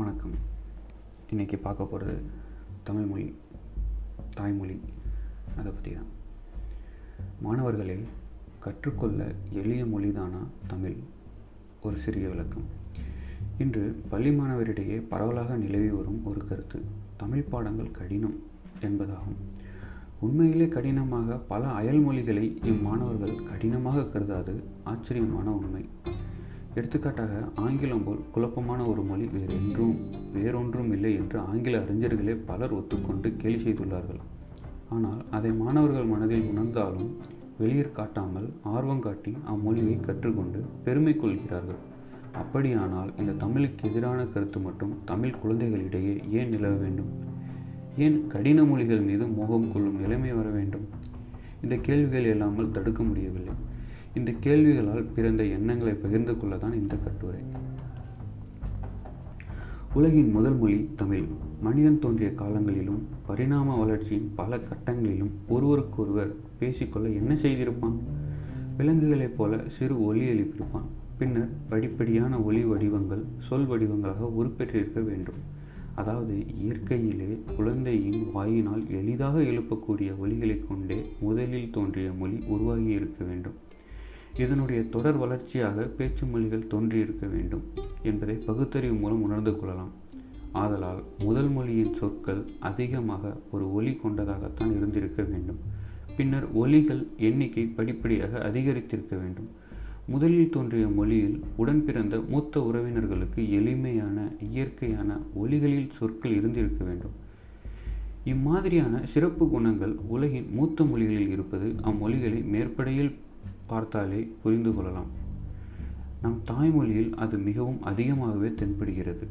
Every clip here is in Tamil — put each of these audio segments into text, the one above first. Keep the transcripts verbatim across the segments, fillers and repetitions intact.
வணக்கம். இன்றைக்கி பார்க்க போகிறது தமிழ்மொழி, தாய்மொழி, அதை பற்றி தான். மாணவர்களே, கற்றுக்கொள்ள எளிய மொழிதானா தமிழ்? ஒரு சிறிய விளக்கம். இன்று பள்ளி மாணவரிடையே பரவலாக நிலவி வரும் ஒரு கருத்து தமிழ் பாடங்கள் கடினம் என்பதாகும். உண்மையிலே கடினமாக பல அயல்மொழிகளை இம்மாணவர்கள் கடினமாக கருதாது ஆச்சரியமான உண்மை. எடுத்துக்காட்டாக, ஆங்கிலம் போல் குழப்பமான ஒரு மொழி வேறென்றும் வேறொன்றும் இல்லை என்று ஆங்கில அறிஞர்களே பலர் ஒத்துக்கொண்டு கேலி செய்துள்ளார்கள். ஆனால் அதை மாணவர்கள் மனதில் உணர்ந்தாலும் வெளியில் காட்டாமல் ஆர்வம் காட்டி அம்மொழியை கற்றுக்கொண்டு பெருமை கொள்கிறார்கள். அப்படியானால் இந்த தமிழுக்கு எதிரான கருத்து மட்டும் தமிழ் குழந்தைகளிடையே ஏன் நிலவ வேண்டும்? ஏன் கடின மொழிகள் மீது மோகம் கொள்ளும் நிலைமை வர வேண்டும்? இந்த கேள்விகள் இல்லாமல் தடுக்க முடியவில்லை. இந்த கேள்விகளால் பிறந்த எண்ணங்களை பகிர்ந்து கொள்ளதான் இந்த கட்டுரை. உலகின் முதல் மொழி தமிழ். மனிதன் தோன்றிய காலங்களிலும் பரிணாம வளர்ச்சியின் பல கட்டங்களிலும் ஒருவருக்கொருவர் பேசிக்கொள்ள என்ன செய்திருப்பான்? விலங்குகளைப் போல சிறு ஒலி எழுப்பியிருப்பான். பின்னர் படிப்படியான ஒலி வடிவங்கள் சொல் வடிவங்களாக உருப்பெற்றிருக்க வேண்டும். அதாவது, இயற்கையிலே குழந்தையின் வாயினால் எளிதாக எழுப்பக்கூடிய ஒலிகளை கொண்டே முதலில் தோன்றிய மொழி உருவாகி இருக்க வேண்டும். இதனுடைய தொடர் வளர்ச்சியாக பேச்சு மொழிகள் தோன்றியிருக்க வேண்டும் என்பதை பகுத்தறிவு மூலம் உணர்ந்து கொள்ளலாம். ஆதலால் முதல் மொழியின் சொற்கள் அதிகமாக ஒரு ஒலி கொண்டதாகத்தான் இருந்திருக்க வேண்டும். பின்னர் ஒலிகள் எண்ணிக்கை படிப்படியாக அதிகரித்திருக்க வேண்டும். முதலில் தோன்றிய மொழியில் உடன் பிறந்த மூத்த உறவினர்களுக்கு எளிமையான இயற்கையான ஒலிகளில் சொற்கள் இருந்திருக்க வேண்டும். இம்மாதிரியான சிறப்பு குணங்கள் உலகின் மூத்த மொழிகளில் இருப்பது அம்மொழிகளை மேற்படையில் பார்த்தாலே புரிந்து கொள்ளலாம். நம் தாய்மொழியில் அது மிகவும் அதிகமாகவே தென்படுகிறது.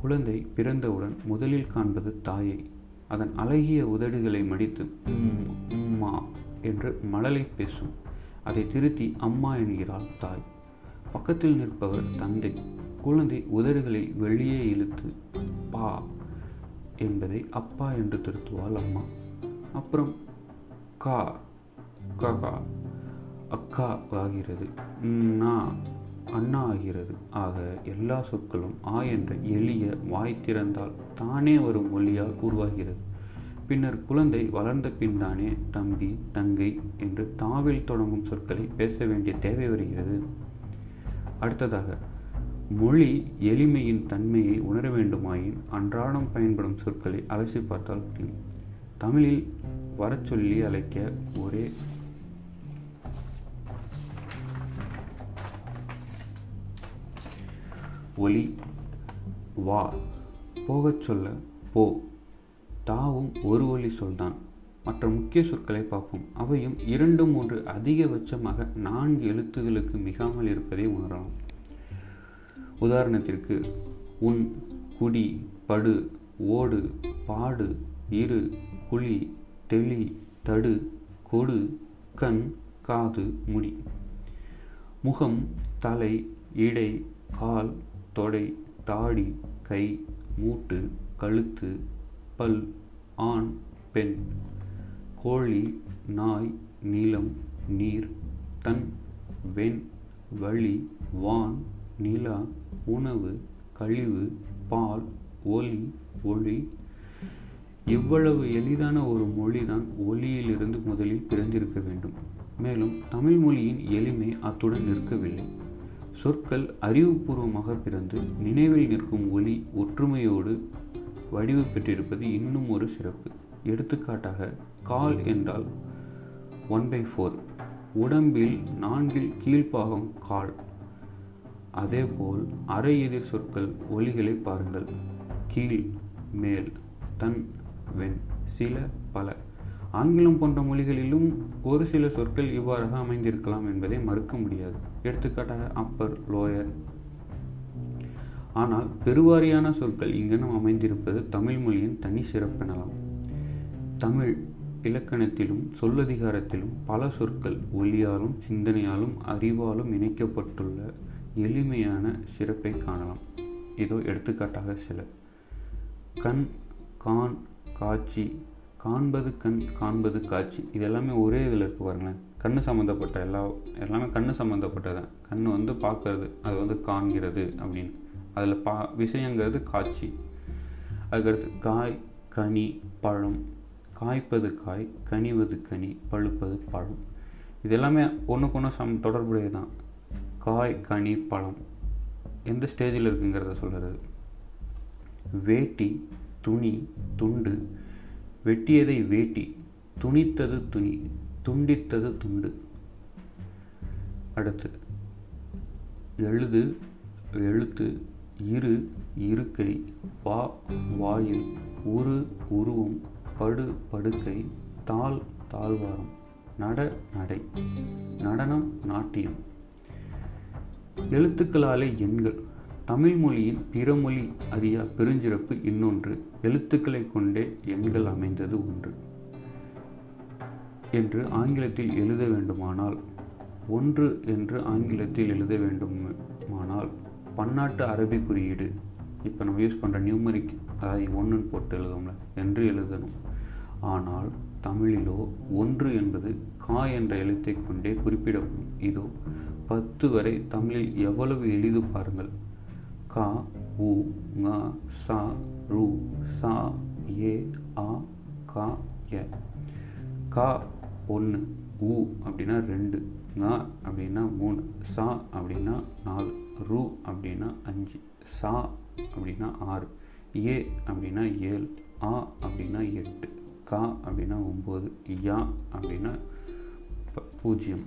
குழந்தை பிறந்தவுடன் முதலில் காண்பது தாயை. அதன் அழகிய உதடுகளை மடித்து அம்மா என்று மழலை பேசும். அதை திருத்தி அம்மா என்கிறாள் தாய். பக்கத்தில் நிற்பவர் தந்தை. குழந்தை உதடுகளை வெளியே இழுத்து பா என்பதை அப்பா என்று திருத்துவாள் அம்மா. அப்புறம் கா கா அக்கா ஆகிறது, நா அண்ணா ஆகிறது. ஆக எல்லா சொற்களும் ஆ என்ற எளிய வாய் திறந்தால் தானே வரும் மொழியால் உருவாகிறது. பின்னர் குழந்தை வளர்ந்த பின் தானே தம்பி, தங்கை என்று தாவில் தொடங்கும் சொற்களை பேச வேண்டிய தேவை வருகிறது. அடுத்ததாக, மொழி எளிமையின் தன்மையை உணர வேண்டுமாயின் அன்றாடம் பயன்படும் சொற்களை அலசி பார்த்தால் முடியும். தமிழில் வர சொல்லி அழைக்க ஒரே ஒலி வா, போகச் சொல்ல போ, தாவும் ஒரு ஒலி சொல்தான். மற்ற முக்கிய சொற்களை பார்ப்போம். அவையும் இரண்டு மூன்று அதிகபட்சமாக நான்கு எழுத்துகளுக்கு மிகாமல் இருப்பதை உணரலாம். உதாரணத்திற்கு, உன், குடி, படு, ஓடு, பாடு, இரு, குழி, தெளி, தடு, கொடு, கண், காது, முடி, முகம், தலை, இடை, கால், தொடை, தாடி, கை, மூட்டு, கழுத்து, பல், ஆண், பெண், கோழி, நாய், நீளம், நீர், தன், வெண், வழி, வான், நிலா, உணவு, கழிவு, பால், ஒலி, ஒளி. இவ்வளவு எளிதான ஒரு மொழிதான் ஒலியிலிருந்து முதலில் பிறந்திருக்க வேண்டும். மேலும் தமிழ் மொழியின் எளிமை அத்துடன் நிற்கவில்லை. சொற்கள் அறிவுபூர்வமாக பிறந்து நினைவில் நிற்கும் ஒலி ஒற்றுமையோடு வடிவு பெற்றிருப்பது இன்னும் ஒரு சிறப்பு. எடுத்துக்காட்டாக, கால் என்றால் ஒன் பை ஃபோர். உடம்பில் நான்கில் கீழ்ப்பாகம் கால். அதேபோல் அரை எதிர் சொற்கள் ஒலிகளை பாருங்கள். கீழ், மேல், தன், வெண், சில, பல. ஆங்கிலம் போன்ற மொழிகளிலும் ஒரு சில சொற்கள் இவ்வாறாக அமைந்திருக்கலாம் என்பதை மறுக்க முடியாது. எடுத்துக்காட்டாக, அப்பர், லோயர். ஆனால் பெருவாரியான சொற்கள் இங்கனம் அமைந்திருப்பது தமிழ் மொழியின் தனி சிறப்பெனலாம். தமிழ் இலக்கணத்திலும் சொல்லதிகாரத்திலும் பல சொற்கள் ஒலியாலும் சிந்தனையாலும் அறிவாலும் இணைக்கப்பட்டுள்ள எளிமையான சிறப்பை காணலாம். இதோ எடுத்துக்காட்டாக சில. கண், கான், காட்சி. காண்பது கண், காண்பது காட்சி. இதெல்லாமே ஒரே இதில் இருக்குது பாருங்களேன். கண் சம்மந்தப்பட்ட எல்லா எல்லாமே கண் சம்மந்தப்பட்டதான். கண் வந்து பார்க்கறது, அது வந்து காண்கிறது அப்படின்னு. அதில் பா விஷயங்கிறது காட்சி. அதுக்கடுத்து காய், கனி, பழம். காய்ப்பது காய், கனிவது கனி, பழுப்பது பழம். இது எல்லாமே ஒன்றுக்கு ஒன்று சம் தொடர்புடைய தான். காய், கனி, பழம் எந்த ஸ்டேஜில் இருக்குங்கிறத சொல்கிறது. வேட்டி, துணி, துண்டு. வெட்டியதை வேட்டி, துணித்தது துணி, துண்டித்தது துண்டு. அடுத்து எழுது, எழுத்து. இரு, இருக்கை. வா, வாயில். உரு, உருவம். படு, படுக்கை. தாள், தாழ்வாரம். நட, நடை. நடனம், நாட்டியம். எழுத்துக்களாலே எண்கள். தமிழ் மொழியின் பிறமொழி அறியா பெருஞ்சிறப்பு இன்னொன்று, எழுத்துக்களை கொண்டே எண்கள் அமைந்தது ஒன்று என்று ஆங்கிலத்தில் எழுத வேண்டுமானால் ஒன்று என்று ஆங்கிலத்தில் எழுத வேண்டுமானால் பன்னாட்டு அரபி குறியீடு, இப்போ நம்ம யூஸ் பண்ணுற நியூமரிக், அதாவது ஒன்றுன்னு போட்டு எழுதும்ல, என்று எழுதணும். ஆனால் தமிழிலோ ஒன்று என்பது கா என்ற எழுத்தை கொண்டே குறிப்பிடப்படும். இதோ பத்து வரை தமிழில் எவ்வளவு எளிது பாருங்கள். கா, உ, ங, சா, ரு, சா, ஏ, ஆ, கா, ஏ. கா ஒன்று, உ அப்படின்னா ரெண்டு, ங அப்படின்னா மூணு, சா அப்படின்னா நாலு, ரூ அப்படின்னா அஞ்சு, சா அப்படின்னா ஆறு, ஏ அப்படின்னா ஏழு, ஆ அப்படின்னா எட்டு, கா அப்படின்னா ஒம்பது, யா அப்படின்னா பூஜ்ஜியம்.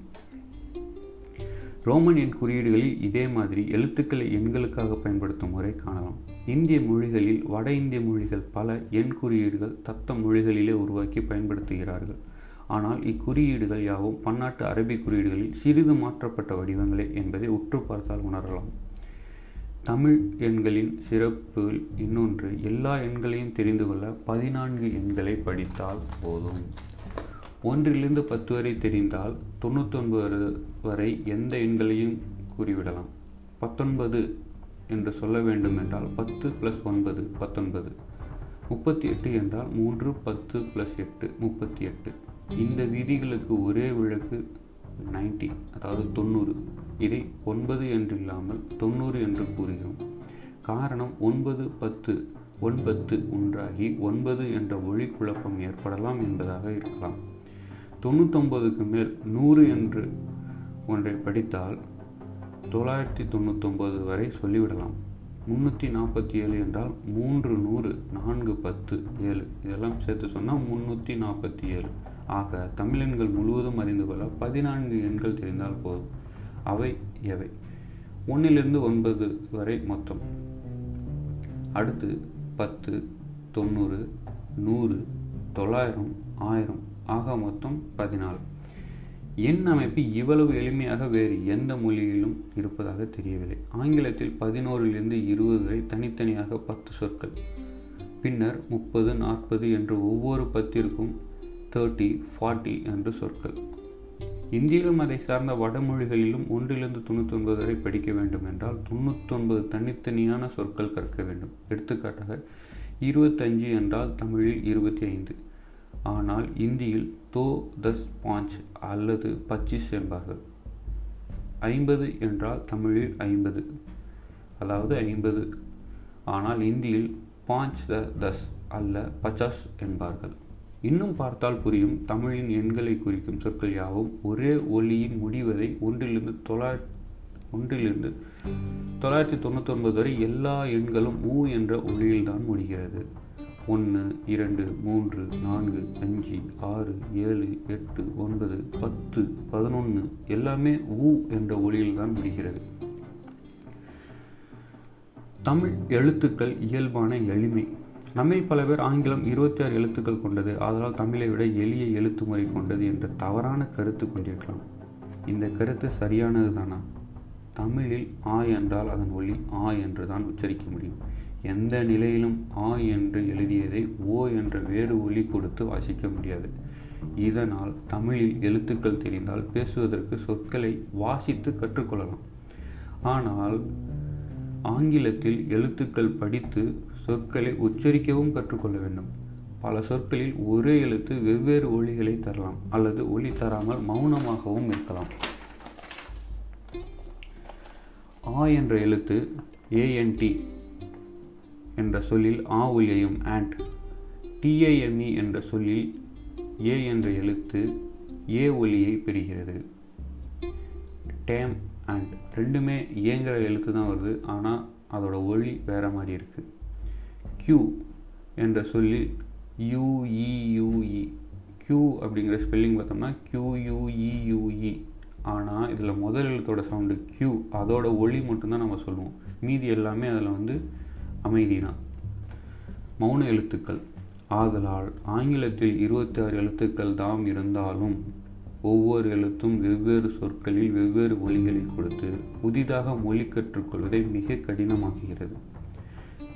ரோமன் எண் குறியீடுகளில் இதே மாதிரி எழுத்துக்களை எண்களுக்காக பயன்படுத்தும் முறை காணலாம். இந்திய மொழிகளில் வட இந்திய மொழிகள் பல எண் குறியீடுகள் தத்தம் மொழிகளிலே உருவாக்கி பயன்படுத்துகிறார்கள். ஆனால் இக்குறியீடுகள் யாவும் பன்னாட்டு அரபி குறியீடுகளில் சிறிது மாற்றப்பட்ட வடிவங்களே என்பதை உற்று பார்த்தால் உணரலாம். தமிழ் எண்களின் சிறப்பில் இன்னொன்று, எல்லா எண்களையும் தெரிந்து கொள்ள பதினான்கு எண்களை படித்தால் போதும். ஒன்றிலிருந்து பத்து வரை தெரிந்தால் தொண்ணூத்தொன்பது வரை எந்த எண்களையும் கூறிவிடலாம். பத்தொன்பது என்று சொல்ல வேண்டும் என்றால் பத்து ப்ளஸ் ஒன்பது பத்தொன்பது. முப்பத்தி எட்டு என்றால் மூன்று பத்து ப்ளஸ் எட்டு முப்பத்தி எட்டு. இந்த விதிகளுக்கு ஒரே விளக்கு நைன்டி, அதாவது தொண்ணூறு. இதை ஒன்பது என்று இல்லாமல் தொண்ணூறு என்று கூறுகிறோம். காரணம் ஒன்பது பத்து ஒன்பது ஒன்றாகி ஒன்பது என்ற ஒளி குழப்பம் ஏற்படலாம் என்பதாக இருக்கலாம். தொண்ணூத்தொம்பதுக்கு மேல் நூறு என்று ஒன்றை படித்தால் தொள்ளாயிரத்தி தொண்ணூத்தொம்பது வரை சொல்லிவிடலாம். முந்நூற்றி நாற்பத்தி ஏழு என்றால் மூன்று நூறு, நான்கு பத்து, ஏழு, இதெல்லாம் சேர்த்து சொன்னால் முந்நூற்றி நாற்பத்தி ஏழு. ஆக தமிழெண்கள் முழுவதும் அறிந்து கொள்ள பதினான்கு எண்கள் தெரிந்தால் போதும். அவை எவை? ஒன்றிலிருந்து ஒன்பது வரை மொத்தம். அடுத்து பத்து, தொண்ணூறு, நூறு, தொள்ளாயிரம், ஆயிரம். ஆக மொத்தம் பதினாலு. எண் அமைப்பு இவ்வளவு எளிமையாக வேறு எந்த மொழியிலும் இருப்பதாக தெரியவில்லை. ஆங்கிலத்தில் பதினோரிலிருந்து இருபது வரை தனித்தனியாக பத்து சொற்கள், பின்னர் முப்பது, நாற்பது என்று ஒவ்வொரு பத்திற்கும் தேர்ட்டி, ஃபார்ட்டி என்று சொற்கள். இந்தியிலும் அதை சார்ந்த வடமொழிகளிலும் ஒன்றிலிருந்து தொண்ணூற்றி ஒன்பது வரை படிக்க வேண்டும் என்றால் தொண்ணூற்றொன்பது தனித்தனியான சொற்கள் கற்க வேண்டும். எடுத்துக்காட்டாக இருபத்தஞ்சு என்றால் தமிழில் இருபத்தி ஐந்து, ஆனால் இந்தியில் தோ, தஸ், பாஞ்ச் அல்லது பச்சிஸ் என்பார்கள். ஐம்பது என்றால் தமிழில் ஐம்பது, அதாவது ஐம்பது, ஆனால் இந்தியில் பாஞ்ச், தஸ் அல்ல பச்சாஸ் என்பார்கள். இன்னும் பார்த்தால் புரியும், தமிழின் எண்களை குறிக்கும் சொற்கள் யாவும் ஒரே ஒலியின் முடிவதை ஒன்றிலிருந்து தொள்ளாய் ஒன்றிலிருந்து தொள்ளாயிரத்தி தொண்ணூற்றி ஒன்பது வரை எல்லா எண்களும் ஊ என்ற ஒலியில்தான் முடிகிறது. ஒன்று, இரண்டு, மூன்று, நான்கு, அஞ்சு, ஆறு, ஏழு, எட்டு, ஒன்பது, பத்து, பதினொன்று எல்லாமே ஊ என்ற ஒலியில்தான் முடிகிறது. தமிழ் எழுத்துக்கள் இயல்பான எளிமை. நம்மில் பல பேர் ஆங்கிலம் இருபத்தி ஆறு எழுத்துக்கள் கொண்டது, அதனால் தமிழை விட எளிய எழுத்து முறை கொண்டது என்ற தவறான கருத்து கொண்டிருக்கலாம். இந்த கருத்து சரியானது தானா? தமிழில் ஆ என்றால் அதன் ஒலி ஆ என்று தான் உச்சரிக்க முடியும். எந்த நிலையிலும் ஆ என்று எழுதியதை ஓ என்ற வேறு ஒலி கொடுத்து வாசிக்க முடியாது. இதனால் தமிழில் எழுத்துக்கள் தெரிந்தால் பேசுவதற்கு சொற்களை வாசித்து கற்றுக்கொள்ளலாம். ஆனால் ஆங்கிலத்தில் எழுத்துக்கள் படித்து சொற்களை உச்சரிக்கவும் கற்றுக்கொள்ள வேண்டும். பல சொற்களில் ஒரே எழுத்து வெவ்வேறு ஒலிகளை தரலாம் அல்லது ஒலி தராமல் மௌனமாகவும் இருக்கலாம். ஆ என்ற எழுத்து ஏஎன்டி என்ற சொல்லில் ஆ ஒலியையும் ஆண்ட், டிஏஎம்இ என்ற சொல்லில் ஏ என்ற எழுத்து ஏ ஒலியை பெறுகிறது. டேம் அண்ட் ரெண்டுமே ஏங்கிற எழுத்து தான் வருது, ஆனால் அதோட ஒலி வேறு மாதிரி இருக்குது. கியூ என்ற சொல்லில் யூஇயூஇ, கியூ அப்படிங்கிற ஸ்பெல்லிங் பார்த்தோம்னா கியூயூஇயூஇ, ஆனால் இதில் முதல் எழுத்தோட சவுண்டு கியூ, அதோட ஒலி மட்டும்தான் நம்ம சொல்லுவோம். மீதி எல்லாமே அதில் வந்து அமைதி தான். மௌன எழுத்துக்கள். ஆதலால் ஆங்கிலத்தில் இருபத்தி ஆறு எழுத்துக்கள் தாம் இருந்தாலும் ஒவ்வொரு எழுத்தும் வெவ்வேறு சொற்களில் வெவ்வேறு ஒலிகளை கொடுத்து புதிதாக மொழி கற்றுக்கொள்வதை மிக கடினமாகிறது.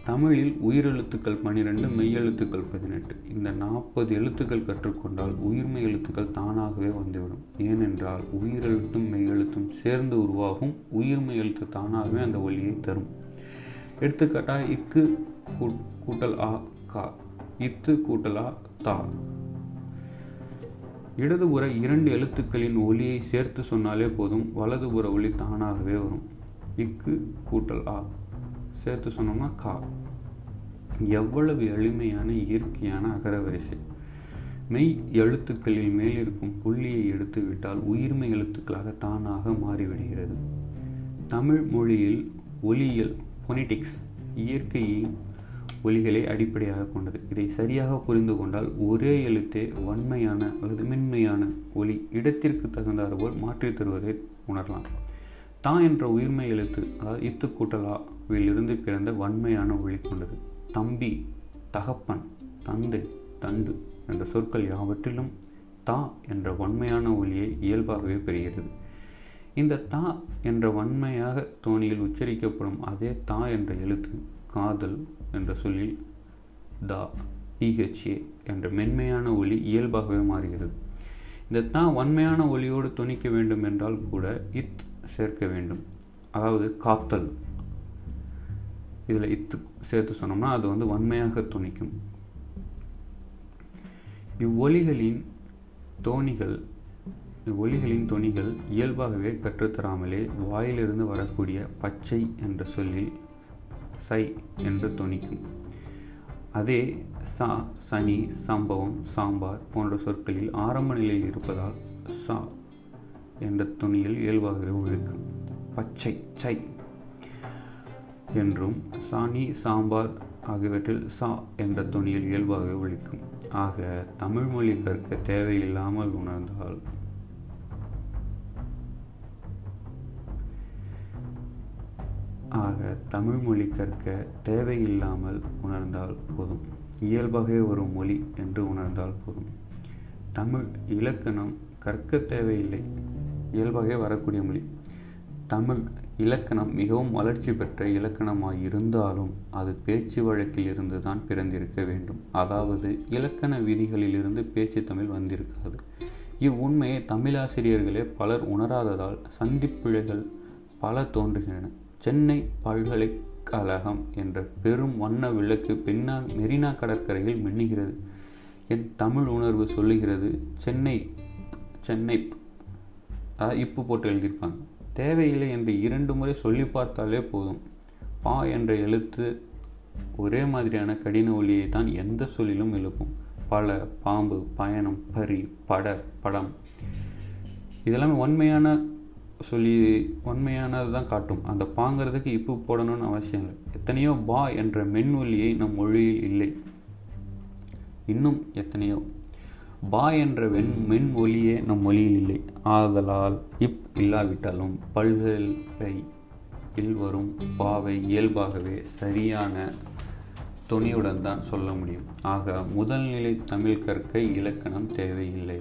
தமிழில் உயிரெழுத்துக்கள் பன்னிரெண்டு, மெய்யெழுத்துக்கள் பதினெட்டு. இந்த நாற்பது எழுத்துக்கள் கற்றுக்கொண்டால் உயிர்மெய் எழுத்துக்கள் தானாகவே வந்துவிடும். ஏனென்றால் உயிரெழுத்தும் மெய்யெழுத்தும் சேர்ந்து உருவாகும். உயிர்மெய் எழுத்து தானாகவே அந்த ஒலியை தரும். எடுத்துக்காட்டாக இக்கு கூட்டல் ஆ கா, இத்து கூட்டலா தா. இடதுபுற இரண்டு எழுத்துக்களின் ஒலியை சேர்த்து சொன்னாலே போதும், வலதுபுற ஒலி தானாகவே வரும். இக்கு கூட்டல் ஆ சேர்த்து சொன்னோம்னா கா. எவ்வளவு எளிமையான இயற்கையான அகரவரிசை! மெய் எழுத்துக்களில் மேலிருக்கும் புள்ளியை எடுத்துவிட்டால் உயிர்மை எழுத்துக்களாக தானாக மாறிவிடுகிறது. தமிழ் மொழியில் ஒலியியல் பொனிடிக்ஸ் இயற்கையின் ஒலிகளை அடிப்படையாக கொண்டது. இதை சரியாக புரிந்து கொண்டால் ஒரே எழுத்தே வன்மையான அல்லது மென்மையான ஒலி இடத்திற்கு தகுந்தாறுபோல் மாற்றித் தருவதை உணரலாம். தா என்ற உயிர்மை எழுத்து, அதாவது இத்து கூட்டலாவிலிருந்து பிறந்த வன்மையான ஒலி கொண்டது. தம்பி, தகப்பன், தந்தை, தண்டு என்ற சொற்கள் யாவற்றிலும் தா என்ற வன்மையான ஒலியை இயல்பாகவே பெறுகிறது. இந்த தா என்ற வன்மையாக தோணியில் உச்சரிக்கப்படும் அதே தா என்ற எழுத்து காதல் என்ற சொல்லில் தா டிஹெச்ஏ என்ற மென்மையான ஒலி இயல்பாகவே மாறுகிறது. இந்த தா வன்மையான ஒலியோடு துணிக்க வேண்டும் என்றால் கூட இத் சேர்க்க வேண்டும். அதாவது காத்தல், இதில் இத்து சேர்த்து சொன்னோம்னா அது வந்து வன்மையாக துணிக்கும். இவ்வொலிகளின் தோணிகள் ஒலிகளின் துணிகள் இயல்பாகவே கற்றுத்தராமலே வாயிலிருந்து வரக்கூடிய பச்சை என்ற சொல்லில் சை என்று துணிக்கும். அதே சா, சனி, சம்பவம், சாம்பார் போன்ற சொற்களில் ஆரம்ப நிலையில் இருப்பதால் சா என்ற துணியில் இயல்பாகவே ஒழிக்கும். பச்சை சை என்றும் சனி, சாம்பார் ஆகியவற்றில் சா என்ற துணியில் இயல்பாகவே ஒழிக்கும். ஆக தமிழ் மொழி கற்க தேவையில்லாமல் உணர்ந்தால் ஆக தமிழ் மொழி கற்க தேவையில்லாமல் உணர்ந்தால் போதும், இயல்பாகவே வரும் மொழி என்று உணர்ந்தால் போதும். தமிழ் இலக்கணம் கற்க தேவையில்லை, இயல்பாகவே வரக்கூடிய மொழி. தமிழ் இலக்கணம் மிகவும் வளர்ச்சி பெற்ற இலக்கணமாக இருந்தாலும் அது பேச்சு வழக்கில் இருந்து தான் பிறந்திருக்க வேண்டும். அதாவது இலக்கண விதிகளிலிருந்து பேச்சு தமிழ் வந்திருக்காது. இவ்வுண்மையை தமிழாசிரியர்களே பலர் உணராததால் சந்திப்பிழைகள் பல தோன்றுகின்றன. சென்னை பல்கலைக்கழகம் என்ற பெரும் வண்ண விளக்கு பெண்ணா மெரினா கடற்கரையில் மின்னுகிறது. என் தமிழ் உணர்வு சொல்லுகிறது சென்னை சென்னை இப்பு போட்டு எழுதியிருப்பாங்க. தேவையில்லை என்று இரண்டு முறை சொல்லி பார்த்தாலே போதும். பா என்ற எழுத்து ஒரே மாதிரியான கடின ஒலியை தான் எந்த சொல்லிலும் எழுப்பும். பல, பாம்பு, பயணம், பரி, பட, படம் இதெல்லாமே வன்மையான சொல்லி உண்மையானது தான் காட்டும். அந்த பாங்கிறதுக்கு இப்பு போடணும்னு அவசியம் இல்லை. எத்தனையோ பா என்ற மென் ஒலியை நம் மொழியில் இல்லை, இன்னும் எத்தனையோ பா என்ற வெண் மென் ஒலியே நம் மொழியில் இல்லை. ஆதலால் இப் இல்லாவிட்டாலும் பல்கலையில் வரும் பாவை இயல்பாகவே சரியான துணியுடன் தான் சொல்ல முடியும். ஆக முதல்நிலை தமிழ் கற்க இலக்கணம் தேவையில்லை.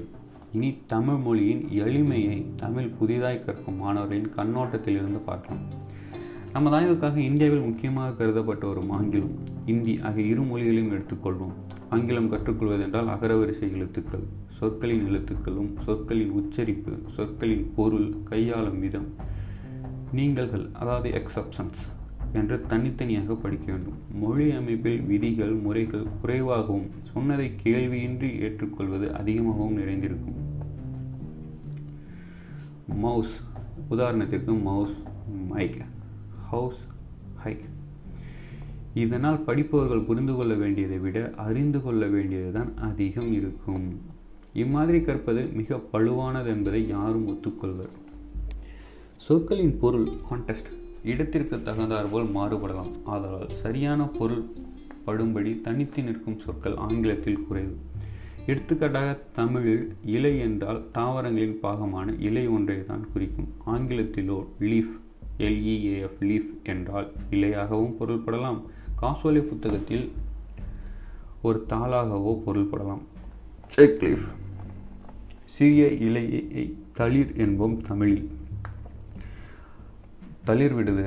இனி தமிழ் மொழியின் எளிமையை தமிழ் புதிதாய் கற்கும் மாணவர்களின் கண்ணோட்டத்திலிருந்து பார்க்கலாம். நமது ஆய்வுக்காக இந்தியாவில் முக்கியமாக கருதப்பட்டு வரும் ஆங்கிலம், இந்தி ஆகிய இரு மொழிகளையும் எடுத்துக்கொள்வோம். ஆங்கிலம் கற்றுக்கொள்வதென்றால் அகரவரிசை எழுத்துக்கள், சொற்களின் எழுத்துக்களும் சொற்களின் உச்சரிப்பு, சொற்களின் பொருள், கையாளும் விதம், நீங்கள்கள் அதாவது எக்ஸப்ஷன்ஸ் என்று தனித்தனியாக படிக்க வேண்டும். மொழி அமைப்பில் விதிகள் முறைகள் குறைவாகவும் சொன்னதை கேள்வியின்றி ஏற்றுக்கொள்வது அதிகமாகவும் நிறைந்திருக்கும். மவுஸ், உதாரணத்திற்கு மவுஸ் மைக், ஹவுஸ் ஹைக். இதனால் படிப்பவர்கள் புரிந்து கொள்ள வேண்டியதை விட அறிந்து கொள்ள வேண்டியது தான் அதிகம் இருக்கும். இம்மாதிரி கற்பது மிக பழுவானது என்பதை யாரும் ஒத்துக்கொள்வர். சொற்களின் பொருள் கான்டெஸ்ட் இடத்திற்கு தகுந்தாற்போல் மாறுபடலாம். ஆதலால் சரியான பொருள் படும்படி தனித்து நிற்கும் சொற்கள் ஆங்கிலத்தில் குறைவு. எடுத்துக்காட்டாக தமிழில் இலை என்றால் தாவரங்களின் பாகமான இலை ஒன்றை தான் குறிக்கும். ஆங்கிலத்திலோ லீஃப் எல்இஏஎஃப் லீஃப் என்றால் இலையாகவும் பொருள்படலாம். காசோலை புத்தகத்தில் ஒரு தாளாகவோ பொருள்படலாம். செக் லீஃப் சிறிய இலையை தளிர் என்போம். தமிழில் தளிர் விடுது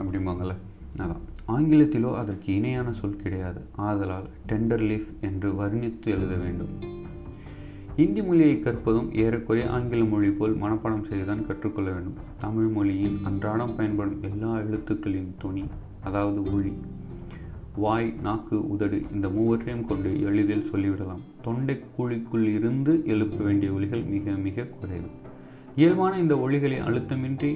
அப்படிம்பாங்கள்ல, அதான். ஆங்கிலத்திலோ அதற்கு இணையான சொல் கிடையாது. ஆதலால் டெண்டர் லீஃப் என்று வர்ணித்து எழுத வேண்டும். இந்தி மொழியை கற்பதும் ஏறக்குறைய ஆங்கில மொழி போல் மனப்பாடம் செய்துதான் கற்றுக்கொள்ள வேண்டும். தமிழ் மொழியின் அன்றாடம் பயன்படும் எல்லா எழுத்துக்களின் துணி, அதாவது ஒளி, வாய், நாக்கு, உதடு இந்த மூவற்றையும் கொண்டு எளிதில் சொல்லிவிடலாம். தொண்டை குழிக்குள் இருந்து எழுப்ப வேண்டிய ஒலிகள் மிக மிக குறைவு. இயல்பான இந்த ஒலிகளை அழுத்தமின்றி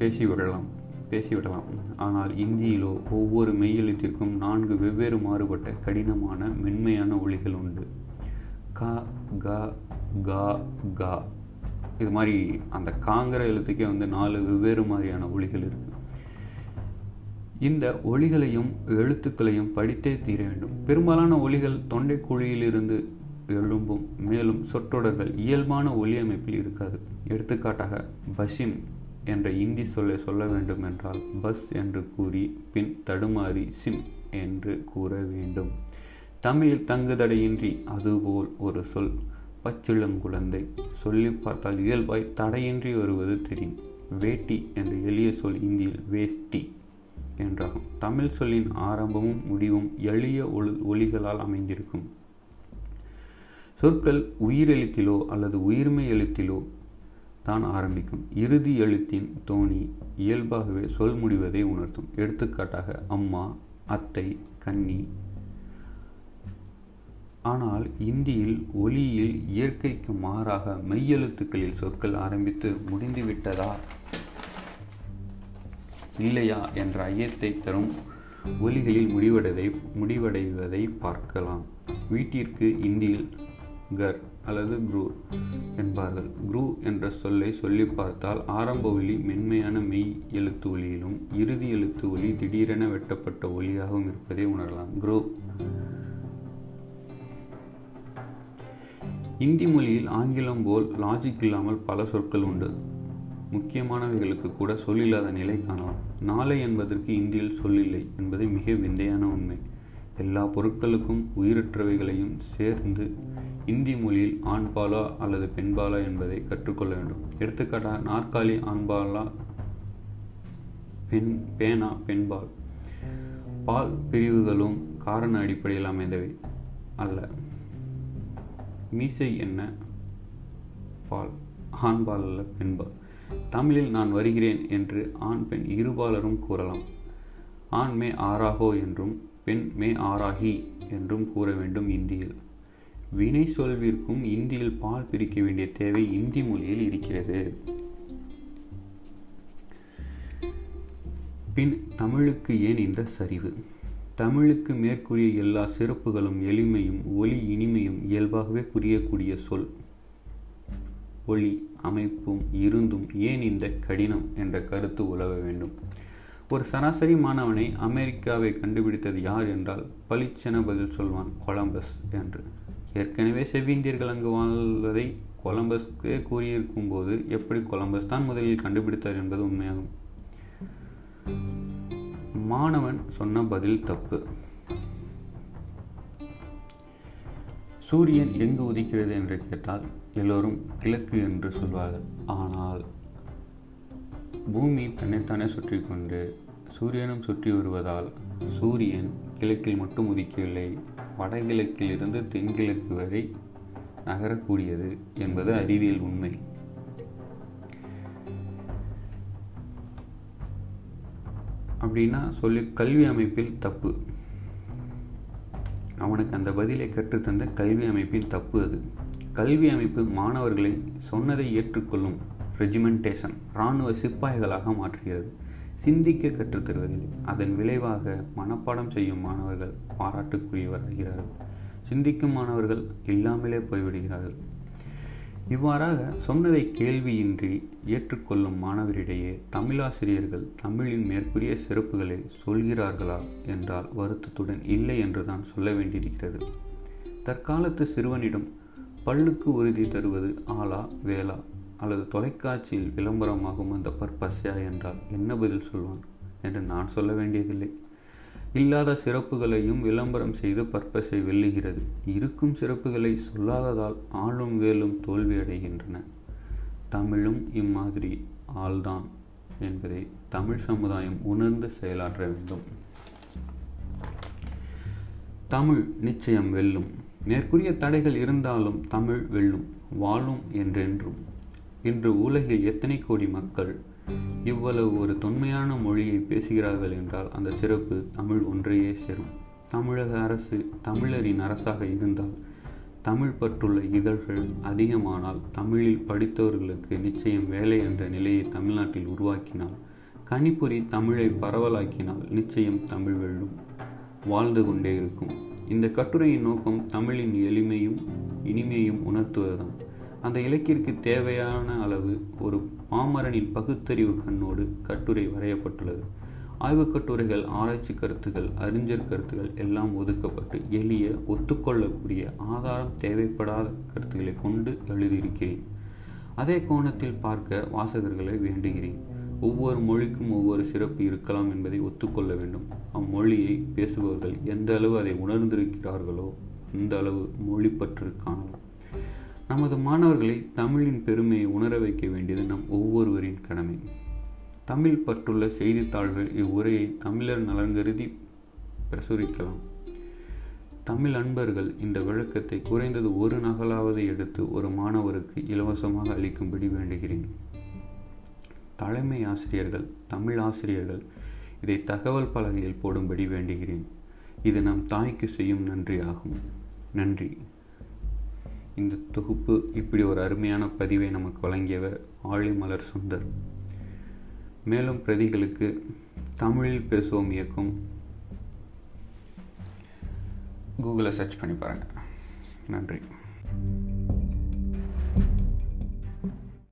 பேசிவிடலாம் பேசிவிடலாம் ஆனால் இந்தியிலோ ஒவ்வொரு மெய்யெழுத்திற்கும் நான்கு வெவ்வேறு மாறுபட்ட கடினமான மென்மையான ஒலிகள் உண்டு. க, க, க, க இது மாதிரி அந்த காங்கிற எழுத்துக்கே வந்து நாலு வெவ்வேறு மாதிரியான ஒலிகள் இருக்குது. இந்த ஒலிகளையும் எழுத்துக்களையும் படித்தே தீர வேண்டும். பெரும்பாலான ஒலிகள் தொண்டைக்குழியிலிருந்து எழும்பும். மேலும் சொற்றொடர்கள் இயல்பான ஒலி அமைப்பில் இருக்காது. எடுத்துக்காட்டாக பசிம் என்ற இந்தி சொல்லை சொல்ல வேண்டும் என்றால் பஸ் என்று கூறி பின் தடுமாறி சிம் என்று கூற வேண்டும். தமிழில் தங்குதடையின்றி அதுபோல் ஒரு சொல் பச்சிளம் குழந்தை. சொல்லி பார்த்தால் இயல்பாய் தடையின்றி வருவது தெரியும். வேட்டி என்ற எளிய சொல் இந்தியில் வேஷ்டி என்றாகும். தமிழ் சொல்லின் ஆரம்பமும் முடிவும் எளிய ஒளி ஒலிகளால் அமைந்திருக்கும். சொற்கள் உயிரெழுத்திலோ அல்லது உயிர்மை எழுத்திலோ தான் ஆரம்பிக்கும். இறுதி எழுத்தின் தோணி இயல்பாகவே சொல் முடிவதை உணர்த்தும். எடுத்துக்காட்டாக அம்மா, அத்தை, கன்னி. ஆனால் இந்தியில் ஒலியில் இயற்கைக்கு மாறாக மெய்யெழுத்துக்களில் சொற்கள் ஆரம்பித்து முடிந்துவிட்டதா இல்லையா என்ற ஐயத்தை தரும் ஒலிகளில் முடிவடைவதை முடிவடைவதை பார்க்கலாம். வீட்டிற்கு இந்தியில் கர் அல்லது குரு என்பார்கள். குரு என்ற சொல்லை சொல்லி பார்த்தால் ஆரம்ப ஒலி மென்மையான மெய் எழுத்து ஒலியிலும் இறுதி எழுத்து ஒலி திடீரென வெட்டப்பட்ட ஒலியாகவும் இருப்பதை உணரலாம். குரு இந்தி மொழியில் ஆங்கிலம் போல் லாஜிக் இல்லாமல் பல சொற்கள் உண்டு. முக்கியமானவைகளுக்கு கூட சொல்லில்லாத நிலை காணலாம். நாளை என்பதற்கு இந்தியில் சொல்லில்லை என்பது மிக விந்தையான உண்மை. எல்லா பொருட்களுக்கும் உயிரற்றவைகளையும் சேர்ந்து இந்தி மொழியில் ஆண்பாலா அல்லது பெண்பாலா என்பதை கற்றுக்கொள்ள வேண்டும். எடுத்துக்காட்டாக நாற்காலி ஆண்பாலா, பெண் பேனா பெண்பால். பால் பிரிவுகளும் காரண அடிப்படையில் அமைந்தவை அல்ல. மீசை என்ன பால், ஆண்பால் அல்ல பெண்பால். தமிழில் நான் வருகிறேன் என்று ஆண் பெண் இருபாலரும் கூறலாம். ஆண் மே ஆராகோ என்றும் பெண் மே ஆராகி என்றும் கூற வேண்டும். இந்தியில் வினை சொல்விற்கும் இந்தியில் பால் பிரிக்க வேண்டிய தேவை இந்தி மொழியில் இருக்கிறது. பின் தமிழுக்கு ஏன் இந்த சரிவு? தமிழுக்கு மேற்கூறிய எல்லா சிறப்புகளும் எளிமையும் ஒலி இனிமையும் இயல்பாகவே புரியக்கூடிய சொல் ஒலி அமைப்பும் இருந்தும் ஏன் இந்த கடினம் என்ற கருத்து உலவ வேண்டும். ஒரு சராசரி மாணவனை அமெரிக்காவை கண்டுபிடித்தது யார் என்றால் பளிச்சென பதில் சொல்வான், கொலம்பஸ் என்று. ஏற்கனவே செவ்விந்தியர்கள் அங்கு வாழ்வதை கொலம்பஸ்க்கு கூறியிருக்கும் போது எப்படி கொலம்பஸ் தான் முதலில் கண்டுபிடித்தார் என்பது உண்மையாகும். மாணவன் சொன்ன பதில் தப்பு. சூரியன் எங்கு உதிக்கிறது என்று கேட்டால் எல்லோரும் கிழக்கு என்று சொல்வார்கள். ஆனால் பூமி தன்னைத்தானே சுற்றி கொண்டு சூரியனும் சுற்றி வருவதால் சூரியன் கிழக்கில் மட்டும் உதிக்கவில்லை, வடகிழக்கில் இருந்து தென்கிழக்கு வரை நகரக்கூடியது என்பது அறிவியல் உண்மை. அப்படின்னா சொல்லி கல்வி அமைப்பில் தப்பு. அவனுக்கு அந்த பதிலை கற்றுத்தந்த கல்வி அமைப்பின் தப்பு அது. கல்வி அமைப்பு மாணவர்களை சொன்னதை ஏற்றுக்கொள்ளும் ரெஜிமெண்டேஷன் இராணுவ சிப்பாய்களாக மாற்றுகிறது. சிந்திக்க கற்றுத்தருவதில் அதன் விளைவாக மனப்பாடம் செய்யும் மாணவர்கள் பாராட்டுக்குரியவராகிறார்கள், சிந்திக்கும் மாணவர்கள் இல்லாமலே போய்விடுகிறார்கள். இவ்வாறாக சொன்னதை கேள்வியின்றி ஏற்றுக்கொள்ளும் மாணவரிடையே தமிழாசிரியர்கள் தமிழின் மேற்கூறிய சிறப்புகளை சொல்கிறார்களா என்றால் வருத்தத்துடன் இல்லை என்று தான் சொல்ல வேண்டியிருக்கிறது. தற்காலத்து சிறுவனிடம் பல்லுக்கு உறுதி தருவது ஆலா வேளா அல்லது தொலைக்காட்சியில் விளம்பரமாகும் அந்த பற்பசையா என்றால் என்ன பதில் சொல்வான் என்று நான் சொல்ல வேண்டியதில்லை. இல்லாத சிறப்புகளையும் விளம்பரம் செய்து பற்பசை வெல்லுகிறது. இருக்கும் சிறப்புகளை சொல்லாததால் ஆளும் வேலும் தோல்வியடைகின்றன. தமிழும் இம்மாதிரி ஆள்தான் என்பதை தமிழ் சமுதாயம் உணர்ந்து செயலாற்ற வேண்டும். தமிழ் நிச்சயம் வெல்லும். மேற்கூறிய தடைகள் இருந்தாலும் தமிழ் வெல்லும், வாழும் என்றென்றும். இன்று உலகில் எத்தனை கோடி மக்கள் இவ்வளவு ஒரு தொன்மையான மொழியை பேசுகிறார்கள் என்றால் அந்த சிறப்பு தமிழ் ஒன்றையே சேரும். தமிழக அரசு தமிழரின் அரசாக இருந்தால், தமிழ் பற்றுள்ள இதழ்கள் அதிகமானால், தமிழில் படித்தவர்களுக்கு நிச்சயம் வேலை என்ற நிலையை தமிழ்நாட்டில் உருவாக்கினால், கணிப்பொறி தமிழை பரவலாக்கினால் நிச்சயம் தமிழ் வெல்லும், வாழ்ந்து கொண்டே இருக்கும். இந்த கட்டுரையின் நோக்கம் தமிழின் எளிமையும் இனிமையும் உணர்த்துவதுதான். அந்த இலக்கிற்கு தேவையான அளவு ஒரு பாமரனின் பகுத்தறிவு கண்ணோடு கட்டுரை வரையப்பட்டுள்ளது. ஆய்வுக் கட்டுரைகள், ஆராய்ச்சி கருத்துகள், அறிஞர் கருத்துகள் எல்லாம் ஒதுக்கப்பட்டு எளிய ஒத்துக்கொள்ளக்கூடிய ஆதாரம் தேவைப்படாத கருத்துக்களை கொண்டு எழுதியிருக்கிறேன். அதே கோணத்தில் பார்க்க வாசகர்களை வேண்டுகிறேன். ஒவ்வொரு மொழிக்கும் ஒவ்வொரு சிறப்பு இருக்கலாம் என்பதை ஒத்துக்கொள்ள வேண்டும். அம்மொழியை பேசுபவர்கள் எந்த அளவு அதை உணர்ந்திருக்கிறார்களோ அந்த அளவு மொழிப்பற்று காணலாம். நமது மாணவர்களை தமிழின் பெருமையை உணர வைக்க வேண்டியது நம் ஒவ்வொருவரின் கடமை. தமிழ் பற்றுள்ள செய்தித்தாள்கள் இவ்வுரையை தமிழர் நலன் கருதி பிரசுரிக்கலாம். தமிழ் அன்பர்கள் இந்த விளக்கத்தை குறைந்தது ஒரு நகலாவது எடுத்து ஒரு மாணவருக்கு இலவசமாக அளிக்கும்படி வேண்டுகிறேன். தலைமை ஆசிரியர்கள், தமிழ் ஆசிரியர்கள் இதை தகவல் பலகையில் போடும்படி வேண்டுகிறேன். இது நம் தாய்க்கு செய்யும் நன்றியாகும். நன்றி. இந்த தொகுப்பு இப்படி ஒரு அருமையான பதிவை நமக்கு வழங்கியவர் ஆழிமலர் சுந்தர். மேலும் பிரதிகளுக்கு தமிழில் பேசுவோம் இயக்கம் கூகுளில் சர்ச் பண்ணி பாருங்கள். நன்றி.